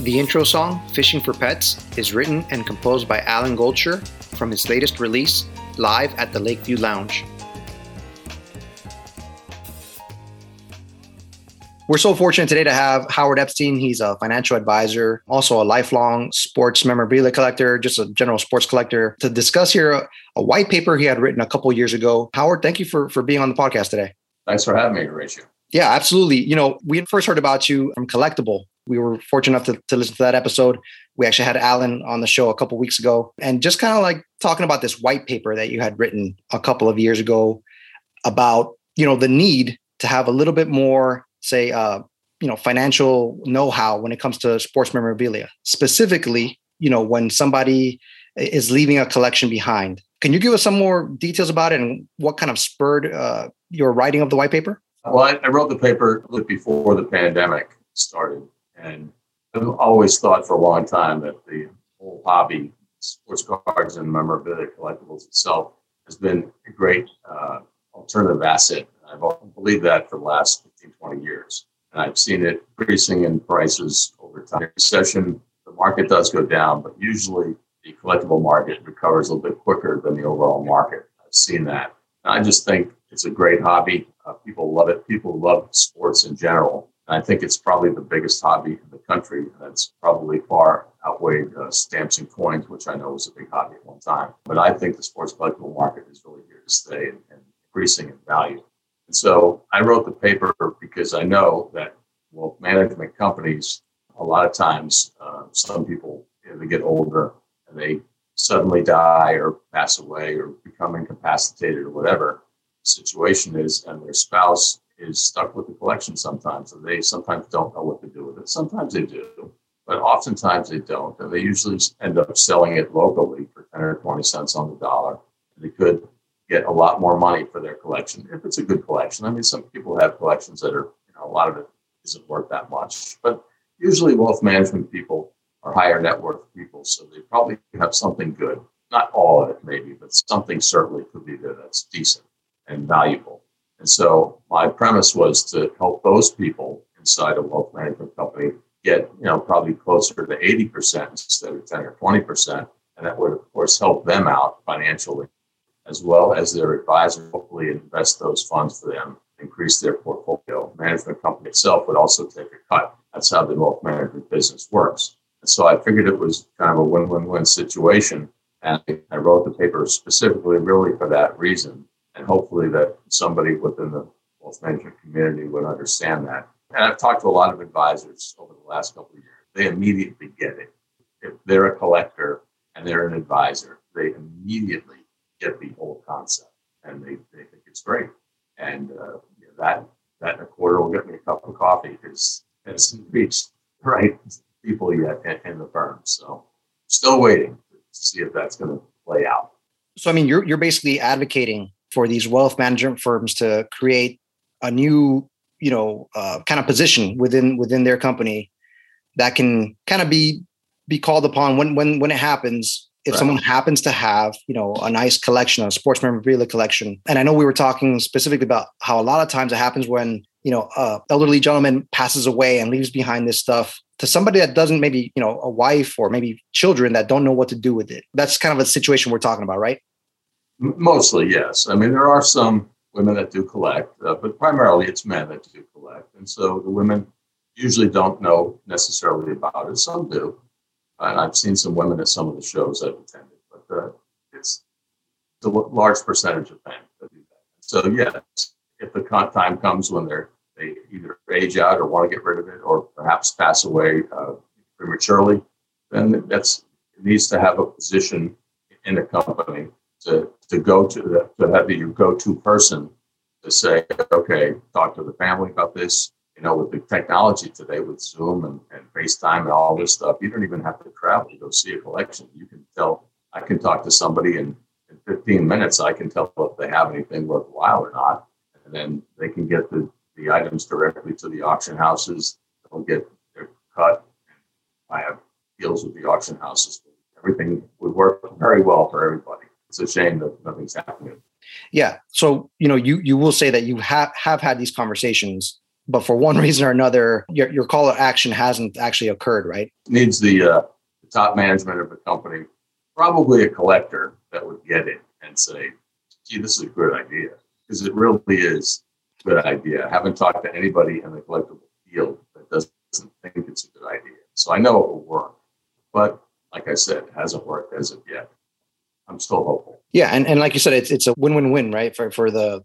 The intro song, Fishing for Pets, is written and composed by Alan Goldsher from his latest release, Live at the Lakeview Lounge. We're so fortunate today to have Howard Epstein. He's a financial advisor, also a lifelong sports memorabilia collector, just a general sports collector, to discuss here a white paper he had written a couple years ago. Howard, thank you for being on the podcast today. Thanks for having me, Horacio. Yeah, absolutely. You know, we first heard about you from Collectible. We were fortunate enough to listen to that episode. We actually had Alan on the show a couple of weeks ago and just kind of like talking about this white paper that you had written a couple of years ago about, you know, the need to have a little bit more financial know-how when it comes to sports memorabilia, specifically, you know, when somebody is leaving a collection behind. Can you give us some more details about it and what kind of spurred your writing of the white paper? Well, I wrote the paper before the pandemic started, and I've always thought for a long time that the whole hobby, sports cards and memorabilia collectibles itself, has been a great alternative asset. I've believed that for the last 15, 20 years. And I've seen it increasing in prices over time. Recession, the market does go down, but usually the collectible market recovers a little bit quicker than the overall market. I've seen that. And I just think it's a great hobby. People love it. People love sports in general. And I think it's probably the biggest hobby in the country. That's probably far outweighed stamps and coins, which I know was a big hobby at one time. But I think the sports collectible market is really here to stay and increasing in value. And so I wrote the paper because I know that wealth management companies, a lot of times, some people, they get older and they suddenly die or pass away or become incapacitated or whatever the situation is, and their spouse is stuck with the collection sometimes, and they sometimes don't know what to do with it. Sometimes they do, but oftentimes they don't, and they usually end up selling it locally for 10 or 20 cents on the dollar, and they could get a lot more money for their collection if it's a good collection. I mean, some people have collections that are, you know, a lot of it isn't worth that much, but usually wealth management people are higher net worth people, so they probably have something good. Not all of it, maybe, but something certainly could be there that's decent and valuable. And so my premise was to help those people inside a wealth management company get, you know, probably closer to 80% instead of 10 or 20%, and that would, of course, help them out financially, as well as their advisor, hopefully invest those funds for them, increase their portfolio. Management company itself would also take a cut. That's how the wealth management business works. And so I figured it was kind of a win-win-win situation. And I wrote the paper specifically really for that reason. And hopefully that somebody within the wealth management community would understand that. And I've talked to a lot of advisors over the last couple of years. They immediately get it. If they're a collector and they're an advisor, they immediately get the whole concept, and they think it's great. And that in a quarter will get me a cup of coffee because it hasn't reached the right people yet in the firm. So still waiting to see if that's going to play out. So, I mean, you're basically advocating for these wealth management firms to create a new, you know, kind of position within their company that can kind of be called upon when it happens. If right. Someone happens to have, you know, a nice collection, a sports memorabilia collection. And I know we were talking specifically about how a lot of times it happens when, you know, an elderly gentleman passes away and leaves behind this stuff to somebody that doesn't, maybe, you know, a wife or maybe children that don't know what to do with it. That's kind of a situation we're talking about, right? Mostly, yes. I mean, there are some women that do collect, but primarily it's men that do collect. And so the women usually don't know necessarily about it. Some do. And I've seen some women at some of the shows I've attended, but it's a large percentage of men that do that. So yes, if the time comes when they either age out or want to get rid of it, or perhaps pass away prematurely, then it needs to have a position in a company to go to have your go-to person to say, okay, talk to the family about this. You know, with the technology today, with Zoom and FaceTime and all this stuff, you don't even have to travel to go see a collection. You can tell I can talk to somebody and in 15 minutes, I can tell if they have anything worthwhile or not. And then they can get the items directly to the auction houses. They'll get their cut. I have deals with the auction houses. Everything would work very well for everybody. It's a shame that nothing's happening. Yeah. So, you know, you will say that you have had these conversations, but for one reason or another, your call to action hasn't actually occurred, right? Needs the top management of a company, probably a collector that would get it and say, gee, this is a good idea. Because it really is a good idea. I haven't talked to anybody in the collectible field that doesn't think it's a good idea. So I know it will work. But like I said, it hasn't worked as of yet. I'm still hopeful. Yeah. And like you said, it's a win-win-win, right? For the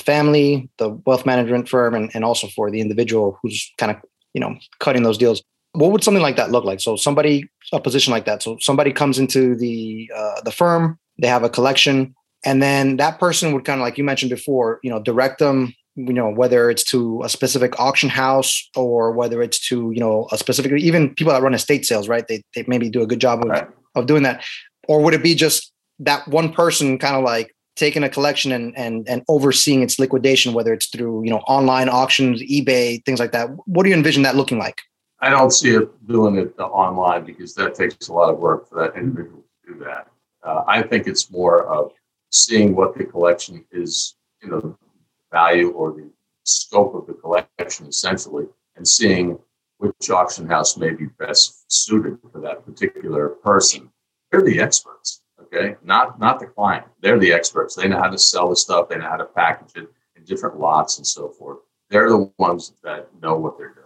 family, the wealth management firm, and also for the individual who's kind of, you know, cutting those deals. What would something like that look like? So somebody, a position like that. So somebody comes into the firm, they have a collection, and then that person would kind of, like you mentioned before, you know, direct them, you know, whether it's to a specific auction house or whether it's to, you know, a specific, even people that run estate sales, right? They maybe do a good job of doing that. Or would it be just that one person kind of like taking a collection and overseeing its liquidation, whether it's through, you know, online auctions, eBay, things like that? What do you envision that looking like? I don't see it doing it online because that takes a lot of work for that individual to do that. I think it's more of seeing what the collection is, you know, the value or the scope of the collection essentially, and seeing which auction house may be best suited for that particular person. They're the experts, okay? Not the client. They're the experts. They know how to sell the stuff. They know how to package it in different lots and so forth. They're the ones that know what they're doing.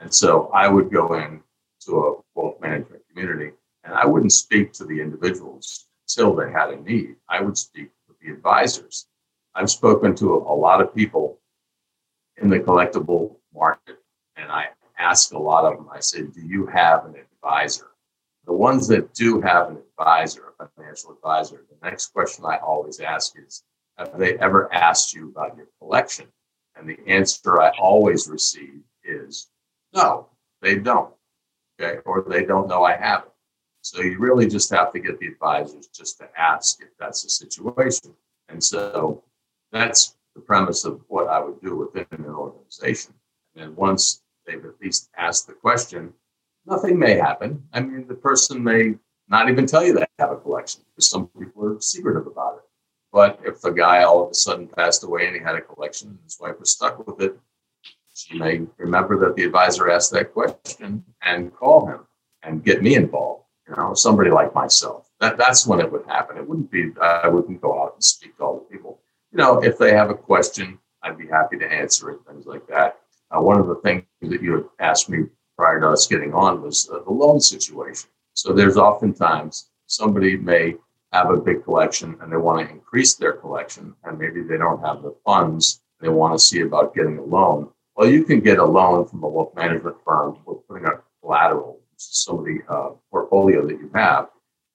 And so I would go in to a wealth management community, and I wouldn't speak to the individuals until they had a need. I would speak with the advisors. I've spoken to a lot of people in the collectible market, and I ask a lot of them, I say, do you have an advisor? The ones that do have an advisor, a financial advisor, the next question I always ask is, have they ever asked you about your collection? And the answer I always receive is, no, they don't. Okay, or they don't know I have it. So you really just have to get the advisors just to ask if that's the situation. And so that's the premise of what I would do within an organization. And then once they've at least asked the question, nothing may happen. I mean, the person may not even tell you they have a collection, because some people are secretive about it. But if the guy all of a sudden passed away and he had a collection and his wife was stuck with it, she may remember that the advisor asked that question and call him and get me involved, you know, somebody like myself. That's when it would happen. It wouldn't be, I wouldn't go out and speak to all the people. You know, if they have a question, I'd be happy to answer it, things like that. One of the things that you had asked me prior to us getting on was the loan situation. So there's oftentimes somebody may have a big collection and they want to increase their collection, and maybe they don't have the funds. They want to see about getting a loan. Well, you can get a loan from a wealth management firm with putting up collateral, some of the portfolio that you have.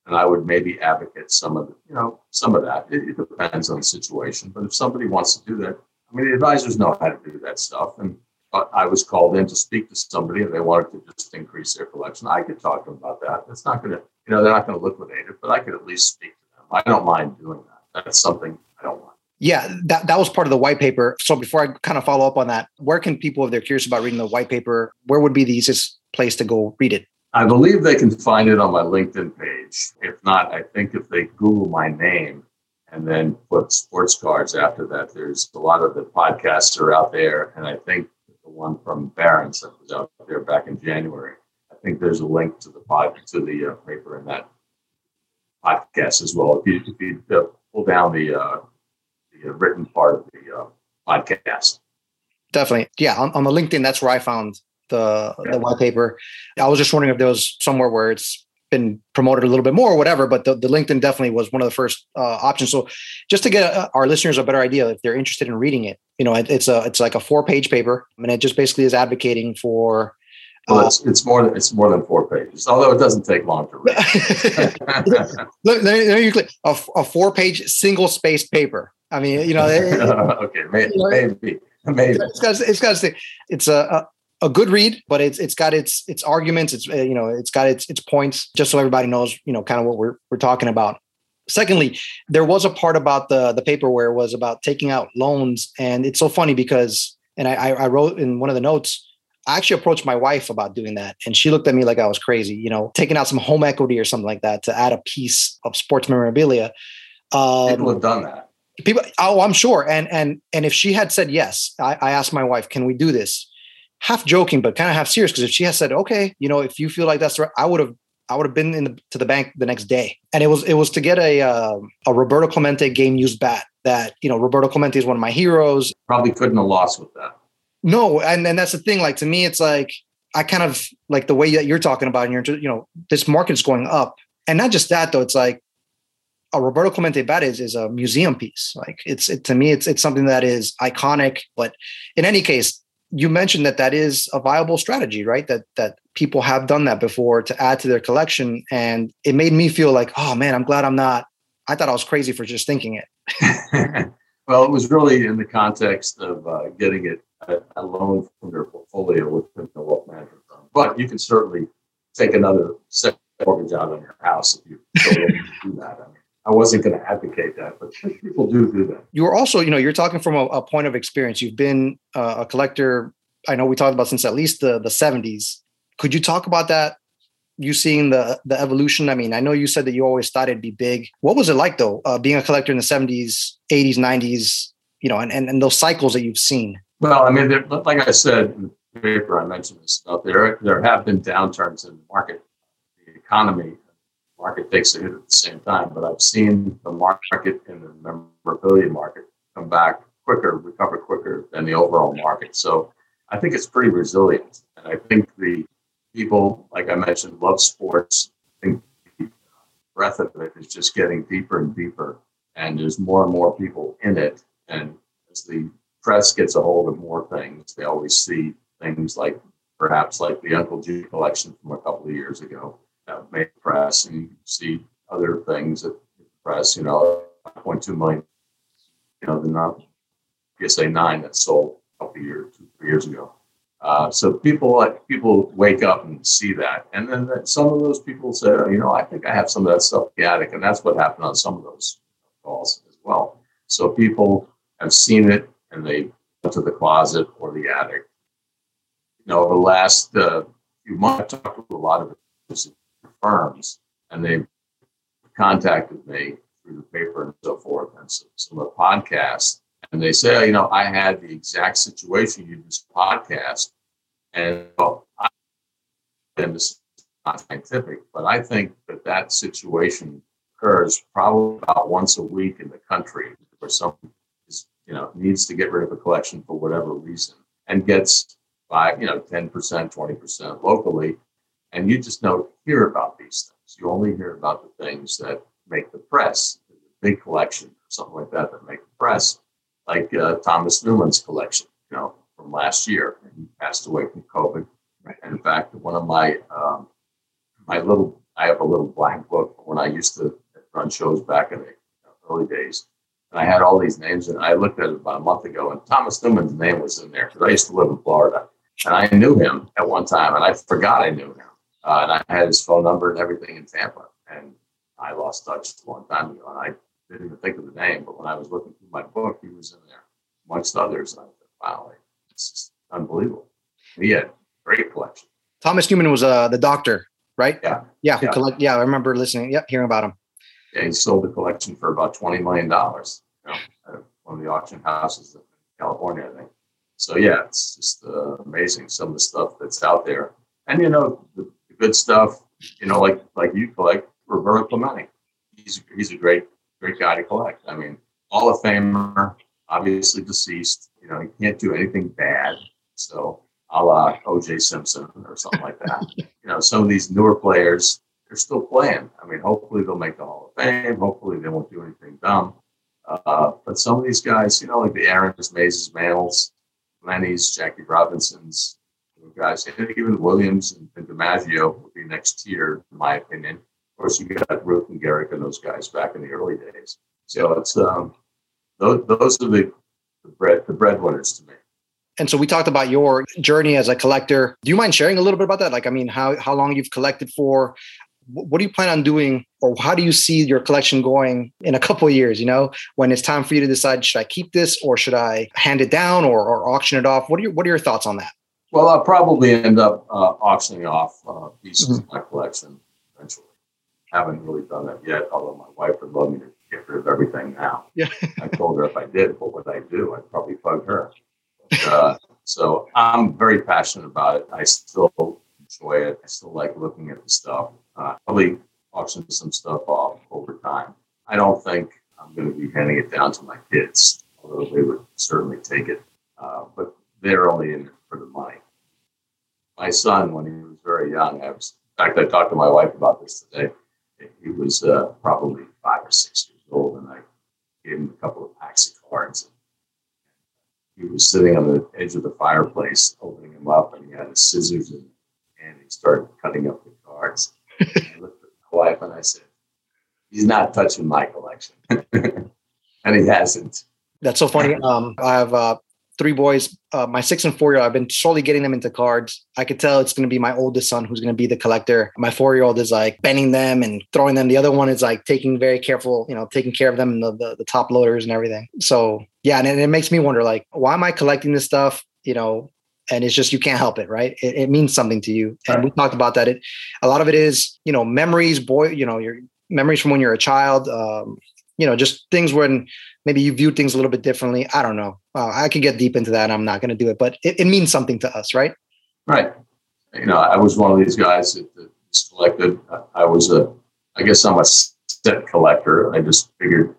And I would maybe advocate some of that. It depends on the situation. But if somebody wants to do that, I mean, the advisors know how to do that stuff. And I was called in to speak to somebody and they wanted to just increase their collection. I could talk to them about that. It's not going to, you know, they're not going to liquidate it, but I could at least speak to them. I don't mind doing that. That's something I don't mind. Yeah, that was part of the white paper. So before I kind of follow up on that, where can people, if they're curious about reading the white paper, where would be the easiest place to go read it? I believe they can find it on my LinkedIn page. If not, I think if they Google my name and then put sports cards after that, there's a lot of the podcasts are out there. And I think the one from Barron's that was out there back in January, I think there's a link to the paper in that podcast as well. If you pull down the written part of the podcast. Definitely. Yeah. On the LinkedIn, that's where I found the white paper. I was just wondering if there was somewhere where it's been promoted a little bit more or whatever, but the LinkedIn definitely was one of the first options. So just to get our listeners a better idea, if they're interested in reading it, you know, it's like a 4-page paper. I mean, it just basically is advocating for it's more than 4 pages, although it doesn't take long to read. Look, there you click a 4-page single-spaced paper. I mean, you know, okay, maybe. It's got to say, it's a a good read, but it's got its arguments. It's, you know, it's got its points, just so everybody knows, you know, kind of what we're talking about. Secondly, there was a part about the paper where it was about taking out loans. And it's so funny because, and I wrote in one of the notes, I actually approached my wife about doing that. And she looked at me like I was crazy, you know, taking out some home equity or something like that to add a piece of sports memorabilia. People have done that. People, oh, I'm sure. And if she had said yes, I asked my wife, can we do this? Half joking, but kind of half serious. Because if she had said, okay, you know, if you feel like that's right, I would have been to the bank the next day. And it was to get a Roberto Clemente game used bat that, you know, Roberto Clemente is one of my heroes. Probably couldn't have lost with that. No. And that's the thing. Like, to me, it's like, I kind of like the way that you're talking about and you know, this market is going up. And not just that though. It's like, a Roberto Clemente bat is a museum piece. Like to me, it's something that is iconic. But in any case, you mentioned that is a viable strategy, right? That people have done that before to add to their collection. And it made me feel like, oh man, I'm glad I'm not, I thought I was crazy for just thinking it. Well, it was really in the context of getting it a loan from their portfolio with the wealth management firm. But you can certainly take another second mortgage out on your house if you really do that. I mean, I wasn't going to advocate that, but people do that. You were also, you know, you're talking from a point of experience. You've been a collector. I know we talked about since at least the 70s. Could you talk about that? You seeing the evolution? I mean, I know you said that you always thought it'd be big. What was it like though, being a collector in the 70s, 80s, 90s, you know, and those cycles that you've seen? Well, I mean, like I said in the paper, I mentioned this stuff. There have been downturns in the market, the economy. Market takes a hit at the same time, but I've seen the market and the memorabilia market come back quicker, recover quicker than the overall market. So I think it's pretty resilient. And I think the people, like I mentioned, love sports. I think the breadth of it is just getting deeper and deeper. And there's more and more people in it. And as the press gets a hold of more things, they always see things like perhaps like the Uncle G collection from a couple of years ago. Made press, and you see other things at the press, you know, 1.2 million, you know, the PSA 9 that sold a couple of years, 2-3 years ago. So people wake up and see that. And then some of those people say, oh, you know, I think I have some of that stuff in the attic. And that's what happened on some of those calls as well. So people have seen it and they go to the closet or the attic. You know, over the last few months, I've talked to a lot of firms, and they contacted me through the paper and so forth and some of the podcasts, and they say, oh, you know, I had the exact situation you just podcast, and well, this is not scientific, but I think that situation occurs probably about once a week in the country where someone is, you know, needs to get rid of a collection for whatever reason and gets 5%, 10%, 20% locally. And you just don't hear about these things. You only hear about the things that make the press, the big collection, something like that, that make the press, like Thomas Newman's collection, you know, from last year. And he passed away from COVID. Right. And in fact, one of my, I have a little black book when I used to run shows back in the early days. And I had all these names, and I looked at it about a month ago, and Thomas Newman's name was in there because I used to live in Florida. And I knew him at one time, and I forgot I knew him. And I had his phone number and everything in Tampa. And I lost touch a long time ago. And I didn't even think of the name. But when I was looking through my book, he was in there, amongst others. And I thought, wow, it's just unbelievable. He had a great collection. Thomas Newman was the doctor, right? Yeah. Yeah. Yeah. I remember listening. Yeah. Hearing about him. Yeah. He sold the collection for about $20 million, you know, at one of the auction houses in California, I think. So, yeah, it's just amazing some of the stuff that's out there. And, you know, the good stuff, you know, like you collect, Roberto Clemente. He's a great guy to collect. I mean, Hall of Famer, obviously deceased. You know, he can't do anything bad. So, a la OJ Simpson or something like that. You know, some of these newer players, they're still playing. I mean, hopefully they'll make the Hall of Fame. Hopefully they won't do anything dumb. But some of these guys, you know, like the Aaron's, Mays, Mantles, Lenny's, Jackie Robinson's, guys, and even Williams and DiMaggio would be next tier, in my opinion. Of course, you got Ruth and Gehrig and those guys back in the early days. So it's those are the breadwinners to me. And so we talked about your journey as a collector. Do you mind sharing a little bit about that? Like, I mean, how long you've collected for? What do you plan on doing, or how do you see your collection going in a couple of years, you know, when it's time for you to decide, should I keep this or should I hand it down or auction it off? What are your thoughts on that? Well, I'll probably end up auctioning off pieces of my collection eventually. Haven't really done that yet, although my wife would love me to get rid of everything now. Yeah. I told her if I did, what would I do? I'd probably bug her. But, so I'm very passionate about it. I still enjoy it. I still like looking at the stuff. Probably auction some stuff off over time. I don't think I'm going to be handing it down to my kids, although they would certainly take it. But they're only in it for the money. My son, when he was very young, in fact, I talked to my wife about this today. He was probably 5 or 6 years old, and I gave him a couple of packs of cards. He was sitting on the edge of the fireplace, opening them up, and he had his scissors in, and he started cutting up the cards. And I looked at my wife and I said, "He's not touching my collection," and he hasn't. That's so funny. I have three boys. My 6 and 4 year old, I've been slowly getting them into cards. I could tell it's going to be my oldest son who's going to be the collector. My 4-year-old is like bending them and throwing them. The other one is like taking care of them and the top loaders and everything. So yeah, and it makes me wonder, like, why am I collecting this stuff? You know. And it's just, you can't help it, right? It means something to you. And we talked about that. A lot of it is, you know, memories, your memories from when you're a child, you know, just things when maybe you view things a little bit differently. I don't know. I could get deep into that. I'm not going to do it, but it means something to us, right? Right. You know, I was one of these guys that collected. I was I'm a set collector. I just figured,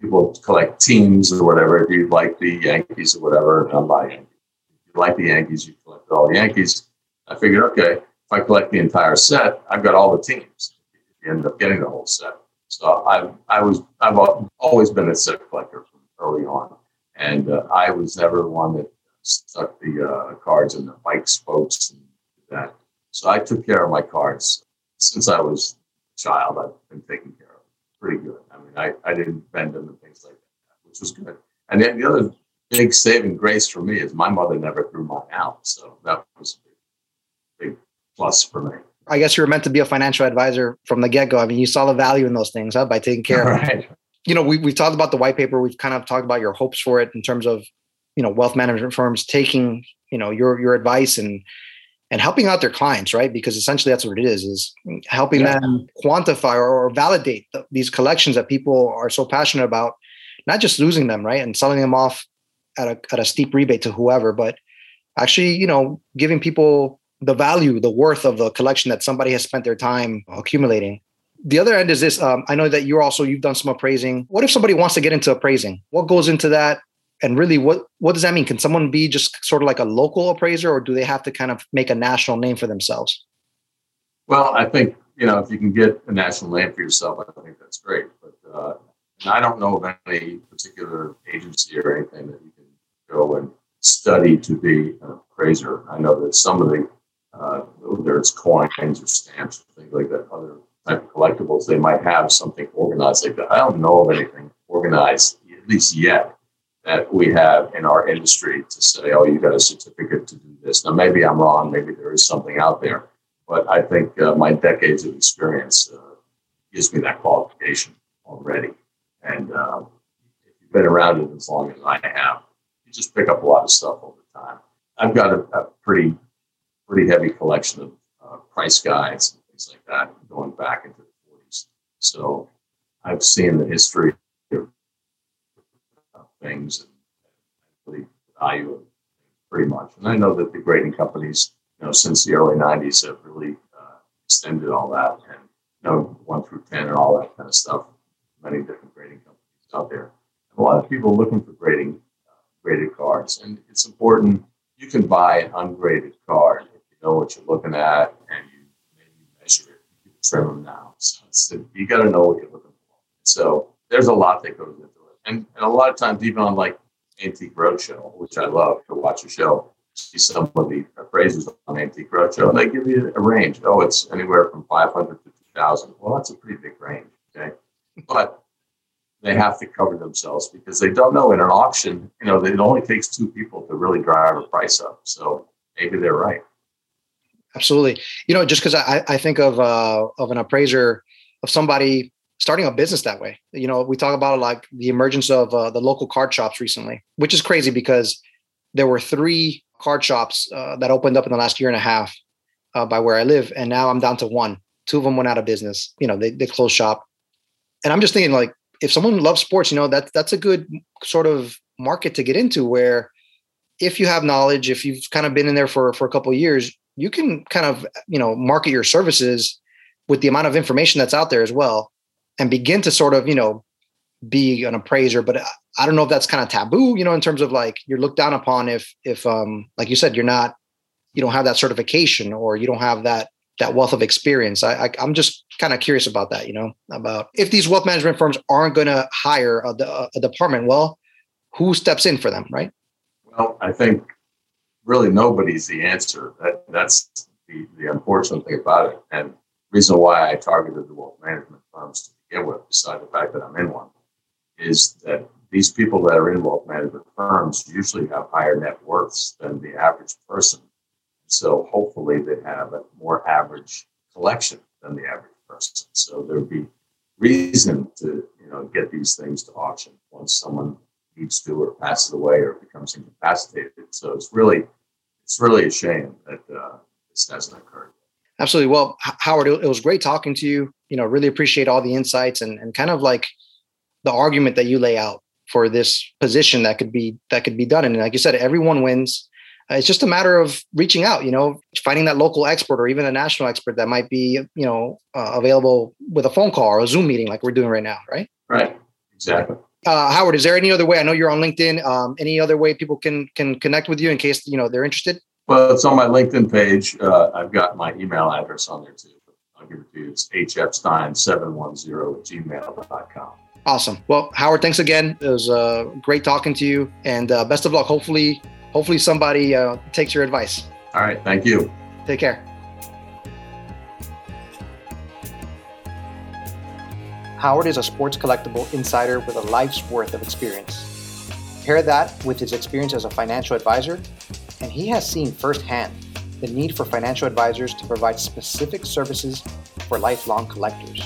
people collect teams or whatever. If you like the Yankees or whatever, and I'm like, if you like the Yankees, you collect all the Yankees. I figured, okay, if I collect the entire set, I've got all the teams. You end up getting the whole set. So I've always been a set collector from early on. And I was never one that stuck the cards in the bike spokes and that. So I took care of my cards. Since I was a child, I've been taking care of them pretty good. I mean, I didn't bend them and things like that, which was good. And then the other big saving grace for me is my mother never threw mine out. So that was a big plus for me. I guess you were meant to be a financial advisor from the get-go. I mean, you saw the value in those things, huh? By taking care of them. You know, we've talked about the white paper. We've kind of talked about your hopes for it in terms of, you know, wealth management firms taking, you know, your advice and helping out their clients, right? Because essentially that's what it is helping them quantify or validate these collections that people are so passionate about, not just losing them, right? And selling them off at a steep rebate to whoever, but actually, you know, giving people the value, the worth of the collection that somebody has spent their time accumulating. The other end is this, I know that you've done some appraising. What if somebody wants to get into appraising? What goes into that? And really, what does that mean? Can someone be just sort of like a local appraiser, or do they have to kind of make a national name for themselves? Well, I think, you know, if you can get a national name for yourself, I think that's great. But and I don't know of any particular agency or anything that you can go and study to be an appraiser. I know that some of the, whether it's coins or stamps or things like that, other type of collectibles, they might have something organized like that. I don't know of anything organized, at least yet, that we have in our industry to say, oh, you got a certificate to do this. Now, maybe I'm wrong. Maybe there is something out there. But I think my decades of experience gives me that qualification already. And if you've been around it as long as I have, you just pick up a lot of stuff over time. I've got a pretty heavy collection of price guides and things like that going back into the 40s. So I've seen the history things and the value of pretty much. And I know that the grading companies, you know, since the early 90s have really extended all that, and, you know, 1 through 10 and all that kind of stuff, many different grading companies out there. And a lot of people looking for graded cards. And it's important, you can buy an ungraded card if you know what you're looking at and you maybe measure it. You can trim them now. So you got to know what you're looking for. So there's a lot that goes into it. And a lot of times, even on like Antique Road Show, which I love to watch a show, see some of the appraisers on Antique Road Show, and they give you a range. Oh, it's anywhere from $500 to $2,000. Well, that's a pretty big range, okay? But they have to cover themselves because they don't know in an auction, you know, it only takes two people to really drive a price up. So maybe they're right. Absolutely. You know, just because I think of an appraiser, of somebody starting a business that way. You know, we talk about like the emergence of the local card shops recently, which is crazy because there were 3 card shops that opened up in the last year and a half by where I live. And now I'm down to 1. 2 of them went out of business. You know, they closed shop. And I'm just thinking, like, if someone loves sports, you know, that's a good sort of market to get into where if you have knowledge, if you've kind of been in there for a couple of years, you can kind of, you know, market your services with the amount of information that's out there as well and begin to sort of, you know, be an appraiser. But I don't know if that's kind of taboo, you know, in terms of like you're looked down upon if like you said, you're not, you don't have that certification or you don't have that wealth of experience. I'm just kind of curious about that, you know, about if these wealth management firms aren't going to hire a department, well, who steps in for them, right? Well, I think really nobody's the answer. That's the unfortunate thing about it. And the reason why I targeted the wealth management firms to begin with, besides the fact that I'm in one, is that these people that are in wealth management firms usually have higher net worths than the average person. So hopefully they have a more average collection than the average person. So there would be reason to, you know, get these things to auction once someone needs to or passes away or becomes incapacitated. So it's really a shame that this hasn't occurred. Absolutely. Well, Howard, it was great talking to you. You know, really appreciate all the insights and kind of like the argument that you lay out for this position that could be done. And like you said, everyone wins. It's just a matter of reaching out, you know, finding that local expert or even a national expert that might be, you know, available with a phone call or a Zoom meeting like we're doing right now, right? Right. Exactly. Howard, is there any other way? I know you're on LinkedIn. Any other way people can connect with you in case, you know, they're interested? Well, it's on my LinkedIn page. I've got my email address on there too. I'll give it to you. It's hfstein710@gmail.com. Awesome. Well, Howard, thanks again. It was great talking to you and best of luck. Hopefully somebody takes your advice. All right. Thank you. Take care. Howard is a sports collectible insider with a life's worth of experience. Pair that with his experience as a financial advisor, and he has seen firsthand the need for financial advisors to provide specific services for lifelong collectors.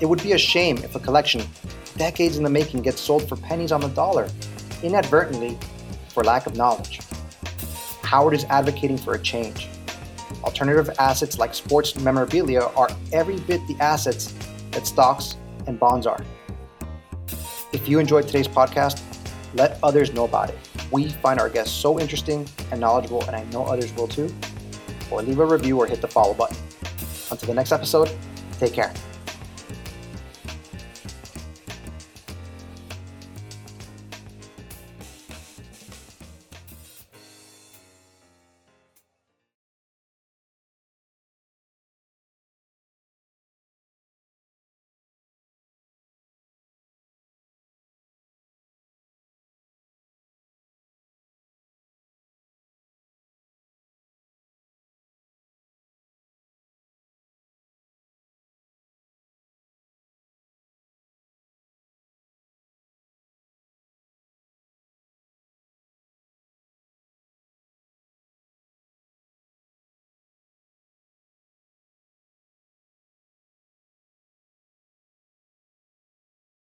It would be a shame if a collection decades in the making gets sold for pennies on the dollar inadvertently for lack of knowledge. Howard is advocating for a change. Alternative assets like sports memorabilia are every bit the assets that stocks and bonds are. If you enjoyed today's podcast, let others know about it. We find our guests so interesting and knowledgeable, and I know others will too. Or leave a review or hit the follow button. Until the next episode, take care.